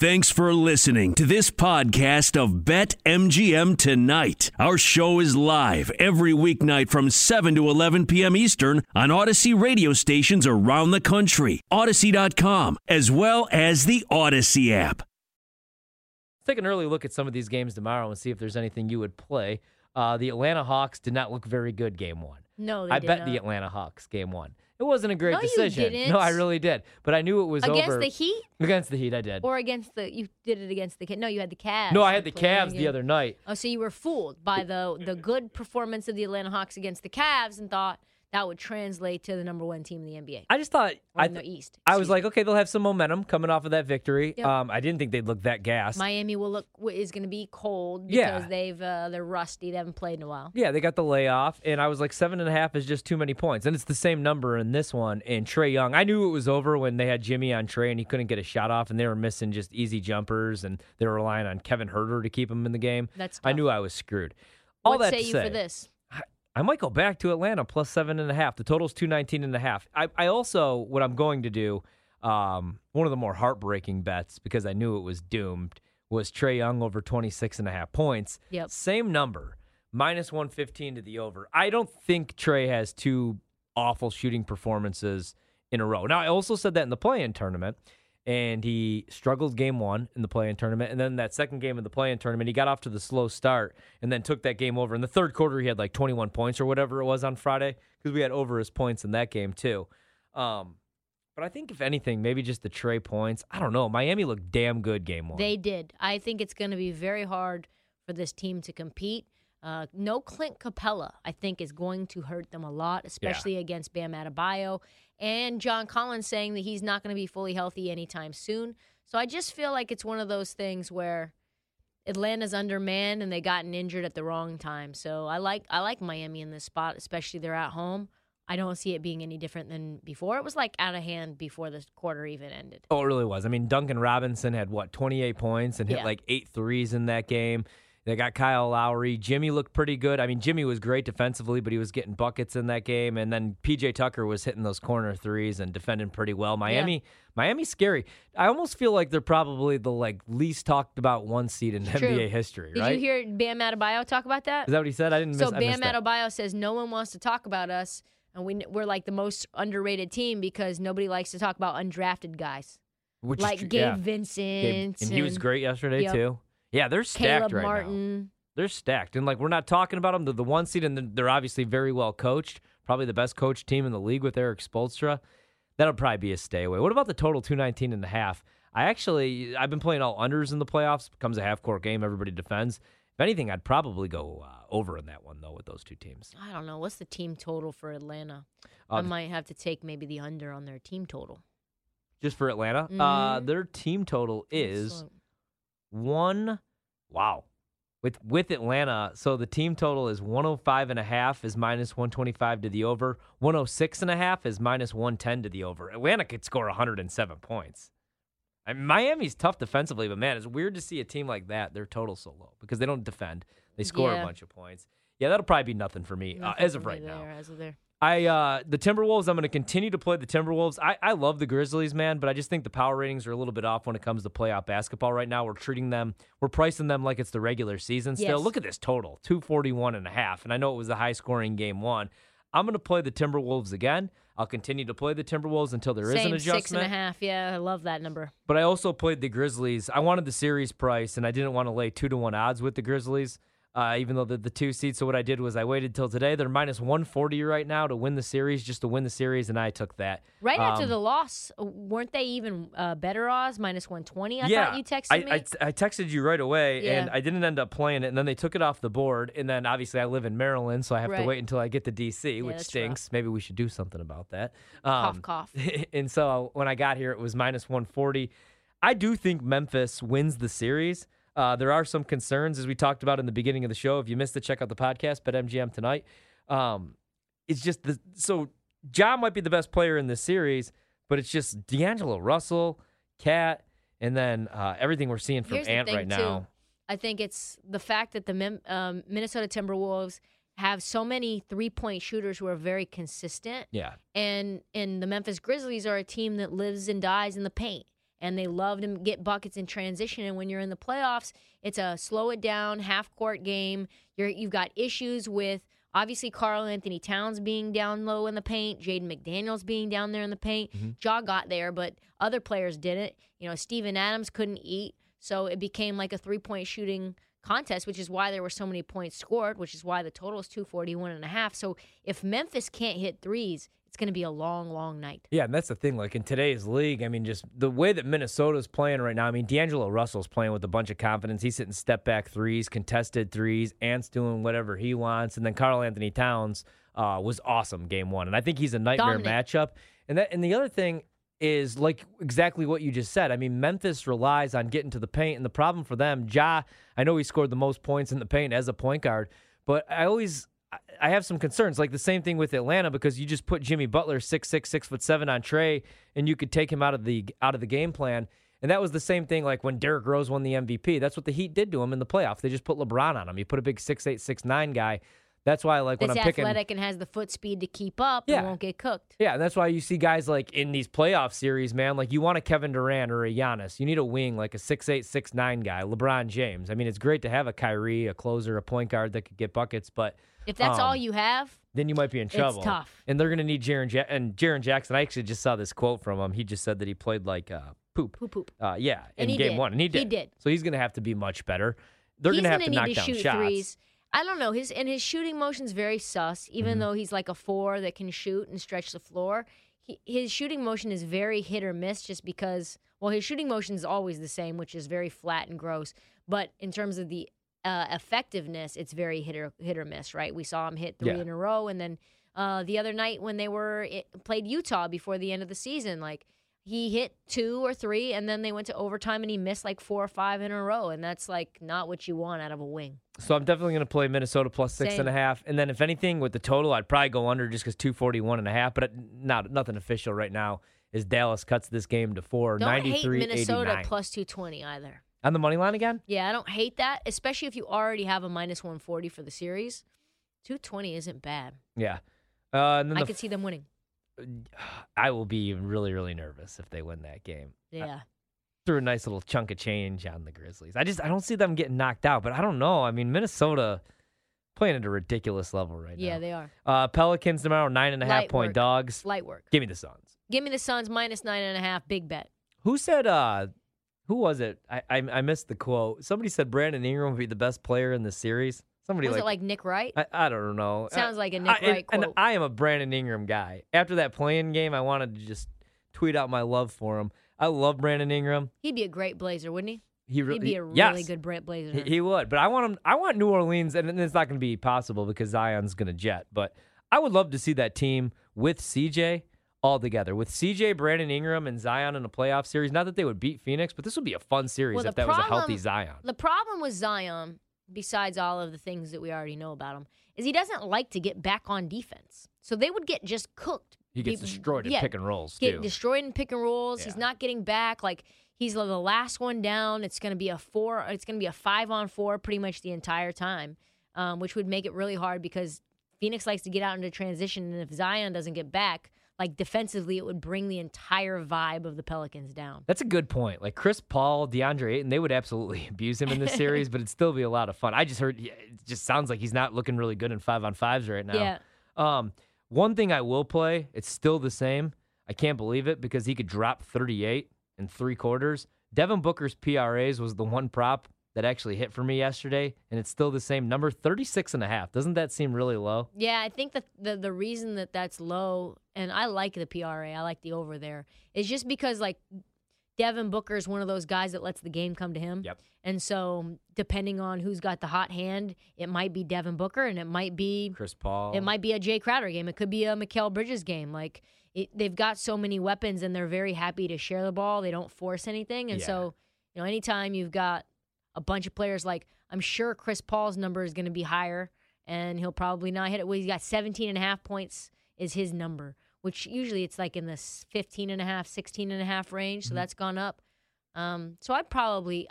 Thanks for listening to this podcast of Bet MGM Tonight. Our show is live every weeknight from 7 to 11 p.m. Eastern on Audacy radio stations around the country, Audacy.com, as well as the Audacy app. Take an early look at some of these games tomorrow and see if there's anything you would play. The Atlanta Hawks did not look very good game one. No, they didn't. I bet the Atlanta Hawks game one. It wasn't a great decision. You didn't. No, I really did. But I knew it was against over. Against the Heat? Against the Heat, I did. Or against the, you did it against the, no, you had the Cavs. No, I had the Cavs the other night. Oh, so you were fooled by the good performance of the Atlanta Hawks against the Cavs and thought that would translate to the number one team in the NBA. I just thought, I was like, okay, they'll have some momentum coming off of that victory. Yep. I didn't think they'd look that gassed. Miami is going to be cold because they're rusty. They haven't played in a while. Yeah, they got the layoff, and I was like, 7.5 is just too many points, and it's the same number in this one. And Trae Young, I knew it was over when they had Jimmy on Trae, and he couldn't get a shot off, and they were missing just easy jumpers, and they were relying on Kevin Huerter to keep him in the game. That's tough. I knew I was screwed. What say you for this? I might go back to Atlanta plus 7.5. The total's 219.5. I also, what I'm going to do, one of the more heartbreaking bets, because I knew it was doomed, was Trae Young over 26.5 points. Yep. Same number, minus 115 to the over. I don't think Trae has two awful shooting performances in a row. Now, I also said that in the play-in tournament, and he struggled game one in the play-in tournament. And then that second game of the play-in tournament, he got off to the slow start and then took that game over. In the third quarter, he had like 21 points or whatever it was on Friday, because we had over his points in that game too. But I think, if anything, maybe just the Trae points. I don't know. Miami looked damn good game one. They did. I think it's going to be very hard for this team to compete. No Clint Capella, I think, is going to hurt them a lot, especially against Bam Adebayo. And John Collins saying that he's not going to be fully healthy anytime soon. So I just feel like it's one of those things where Atlanta's undermanned and they gotten injured at the wrong time. So I like Miami in this spot, especially they're at home. I don't see it being any different than before. It was like out of hand before the quarter even ended. Oh, it really was. I mean, Duncan Robinson had, 28 points and hit like 8 threes in that game. They got Kyle Lowry. Jimmy looked pretty good. I mean, Jimmy was great defensively, but he was getting buckets in that game. And then P.J. Tucker was hitting those corner threes and defending pretty well. Miami's scary. I almost feel like they're probably the least talked about one seed in NBA history, right? Did you hear Bam Adebayo talk about that? Is that what he said? Bam Adebayo says, no one wants to talk about us, and we're like the most underrated team because nobody likes to talk about undrafted guys. Which is true. Gabe Vincent. And he was great yesterday, too. Yeah, they're stacked right now. Caleb Martin. They're stacked. And, we're not talking about them. They're the one seed, and they're obviously very well coached. Probably the best coached team in the league with Eric Spoelstra. That'll probably be a stay away. What about the total 219.5? I've been playing all unders in the playoffs. Becomes a half-court game. Everybody defends. If anything, I'd probably go over in that one, though, with those two teams. I don't know. What's the team total for Atlanta? I might have to take maybe the under on their team total. Just for Atlanta? Mm-hmm. Their team total is... Excellent. With Atlanta, so the team total is 105.5 is minus 125 to the over. 106.5 is minus 110 to the over. Atlanta could score 107 points. I mean, Miami's tough defensively, but man, it's weird to see a team like that, their total so low, because they don't defend. They score a bunch of points. Yeah, that'll probably be nothing for me as of right now. The Timberwolves, I'm going to continue to play the Timberwolves. I love the Grizzlies, man, but I just think the power ratings are a little bit off when it comes to playoff basketball right now. We're pricing them like it's the regular season still. Look at this total, 241.5, and I know it was a high-scoring game one. I'm going to play the Timberwolves again. I'll continue to play the Timberwolves until there is an adjustment. 6.5, I love that number. But I also played the Grizzlies. I wanted the series price, and I didn't want to lay 2-1 odds with the Grizzlies. Even though they're the 2 seed, so what I did was I waited till today. They're minus 140 right now to win the series, and I took that. Right after the loss, weren't they even better odds, minus 120? I thought you texted me. I texted you right away, and I didn't end up playing it, and then they took it off the board, and then obviously I live in Maryland, so I have to wait until I get to D.C., which stinks. Rough. Maybe we should do something about that. Cough, cough. And so when I got here, it was minus 140. I do think Memphis wins the series. There are some concerns, as we talked about in the beginning of the show. If you missed it, check out the podcast, Bet MGM Tonight. It's just so Ja might be the best player in this series, but it's just D'Angelo Russell, Cat, and then everything we're seeing from Ant right now. Too. I think it's the fact that the Minnesota Timberwolves have so many three-point shooters who are very consistent. Yeah. And the Memphis Grizzlies are a team that lives and dies in the paint. and they love to get buckets in transition. And when you're in the playoffs, it's a slow it down, half-court game. You've got issues with, obviously, Karl Anthony Towns being down low in the paint, Jaden McDaniels being down there in the paint. Mm-hmm. Ja got there, but other players didn't. You know, Steven Adams couldn't eat, so it became like a three-point shooting contest, which is why there were so many points scored, which is why the total is 241.5. So if Memphis can't hit threes, it's going to be a long, long night. Yeah, and that's the thing. Like, in today's league, I mean, just the way that Minnesota's playing right now, I mean, D'Angelo Russell's playing with a bunch of confidence. He's hitting step-back threes, contested threes, Ant's doing whatever he wants. And then Karl Anthony Towns was awesome game one. And I think he's a nightmare matchup. And the other thing is, like, exactly what you just said. I mean, Memphis relies on getting to the paint. And the problem for them, Ja, I know he scored the most points in the paint as a point guard, but I have some concerns, like the same thing with Atlanta, because you just put Jimmy Butler 6'7" on Trey, and you could take him out of the game plan. And that was the same thing, like when Derrick Rose won the MVP. That's what the Heat did to him in the playoffs. They just put LeBron on him. You put a big 6'8", 6'9" guy. That's why, like, when I'm picking, athletic and has the foot speed to keep up, yeah, and won't get cooked. Yeah, and that's why you see guys like in these playoff series, man. Like, you want a Kevin Durant or a Giannis. You need a wing, like a 6'8", 6'9" guy, LeBron James. I mean, it's great to have a Kyrie, a closer, a point guard that could get buckets, but if that's all you have, then you might be in trouble. It's tough. And they're going to need Jaren Jackson. I actually just saw this quote from him. He just said that he played like poop. Poop. Yeah, in game one. And he did. So he's going to have to be much better. They're going to have to knock down shoot shots. Threes. I don't know. His shooting motion's very sus, even though he's like a four that can shoot and stretch the floor. His shooting motion is very hit or miss just because, well, his shooting motion is always the same, which is very flat and gross. But in terms of the effectiveness, it's very hit or miss, right? We saw him hit three in a row. And then the other night when they played Utah before the end of the season, like, he hit two or three, and then they went to overtime, and he missed like 4 or 5 in a row, and that's like not what you want out of a wing. So I'm definitely going to play Minnesota plus 6.5, and then if anything with the total, I'd probably go under just because 241.5. But nothing official right now. Is Dallas cuts this game to 4. Don't hate Minnesota plus 220 either on the money line again. Yeah, I don't hate that, especially if you already have a minus 140 for the series. 220 isn't bad. Yeah, and then I could see them winning. I will be really, really nervous if they win that game. Yeah. Threw a nice little chunk of change on the Grizzlies. I don't see them getting knocked out, but I don't know. I mean, Minnesota playing at a ridiculous level right now. Yeah, they are. Pelicans tomorrow, 9.5 point dogs. Light work. Give me the Suns. Minus 9.5, big bet. Who said, who was it? I missed the quote. Somebody said Brandon Ingram would be the best player in the series. Somebody was it like Nick Wright? I don't know. Sounds like a Nick Wright quote. And I am a Brandon Ingram guy. After that play-in game, I wanted to just tweet out my love for him. I love Brandon Ingram. He'd be a great Blazer, wouldn't he? He'd be a really good Blazer. He would. But I want him. I want New Orleans, and it's not going to be possible because Zion's going to jet. But I would love to see that team with CJ all together. With CJ, Brandon Ingram, and Zion in a playoff series. Not that they would beat Phoenix, but this would be a fun series if that was a healthy Zion. The problem with Zion, besides all of the things that we already know about him, is he doesn't like to get back on defense. So they would get just cooked. He gets destroyed in pick and rolls, too. Yeah. He's not getting back. Like, he's the last one down. It's going to be it's going to be a 5-on-4 pretty much the entire time, which would make it really hard because Phoenix likes to get out into transition, and if Zion doesn't get back, like, defensively, it would bring the entire vibe of the Pelicans down. That's a good point. Like, Chris Paul, DeAndre Ayton, they would absolutely abuse him in this series, but it'd still be a lot of fun. I just heard, it just sounds like he's not looking really good in 5-on-5s right now. Yeah. One thing I will play, it's still the same. I can't believe it because he could drop 38 in 3/4. Devin Booker's PRAs was the one prop that actually hit for me yesterday, and it's still the same number, 36.5. Doesn't that seem really low? Yeah, I think that the reason that that's low, and I like the PRA, I like the over there, is just because, like, Devin Booker is one of those guys that lets the game come to him. Yep. And so depending on who's got the hot hand, it might be Devin Booker, and it might be Chris Paul. It might be a Jay Crowder game. It could be a Mikal Bridges game. Like, they've got so many weapons, and they're very happy to share the ball. They don't force anything. And so, you know, anytime you've got a bunch of players, like, I'm sure Chris Paul's number is going to be higher, and he'll probably not hit it. Well, he's got 17.5 points is his number, which usually it's like in the 15.5, 16.5 range, so that's gone up. So I would probably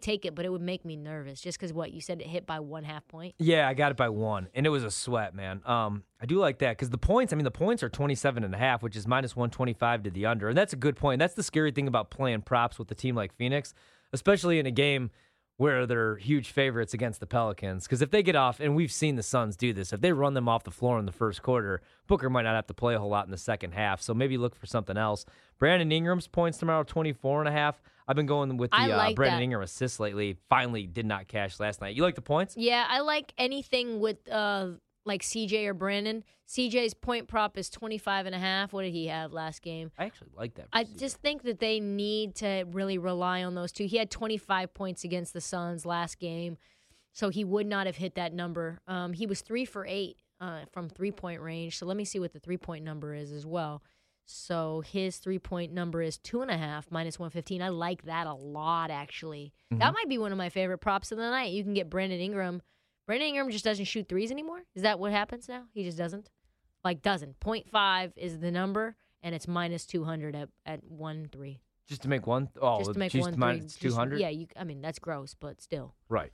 take it, but it would make me nervous just because you said it hit by 1/2 point. Yeah, I got it by 1, and it was a sweat, man. I do like that because the points. I mean, the points are 27.5, which is -125 to the under, and that's a good point. That's the scary thing about playing props with a team like Phoenix, especially in a game where they're huge favorites against the Pelicans. Because if they get off, and we've seen the Suns do this, if they run them off the floor in the first quarter, Booker might not have to play a whole lot in the second half. So maybe look for something else. Brandon Ingram's points tomorrow, 24.5. I've been going with the Brandon Ingram assists lately. Finally did not cash last night. You like the points? Yeah, I like anything with like CJ or Brandon. CJ's point prop is 25.5. What did he have last game? I actually like that. I just think that they need to really rely on those two. He had 25 points against the Suns last game, so he would not have hit that number. He was 3 for 8 from three-point range, so let me see what the three-point number is as well. So his three-point number is 2.5 -115. I like that a lot, actually. Mm-hmm. That might be one of my favorite props of the night. You can get Brandon Ingram. Brandon Ingram just doesn't shoot threes anymore. Is that what happens now? He just doesn't? Like, doesn't. 0.5 is the number, and it's -200 at 1-3. Just to make one? Oh, just to make 1-3. Minus 200? Yeah, I mean, that's gross, but still. Right.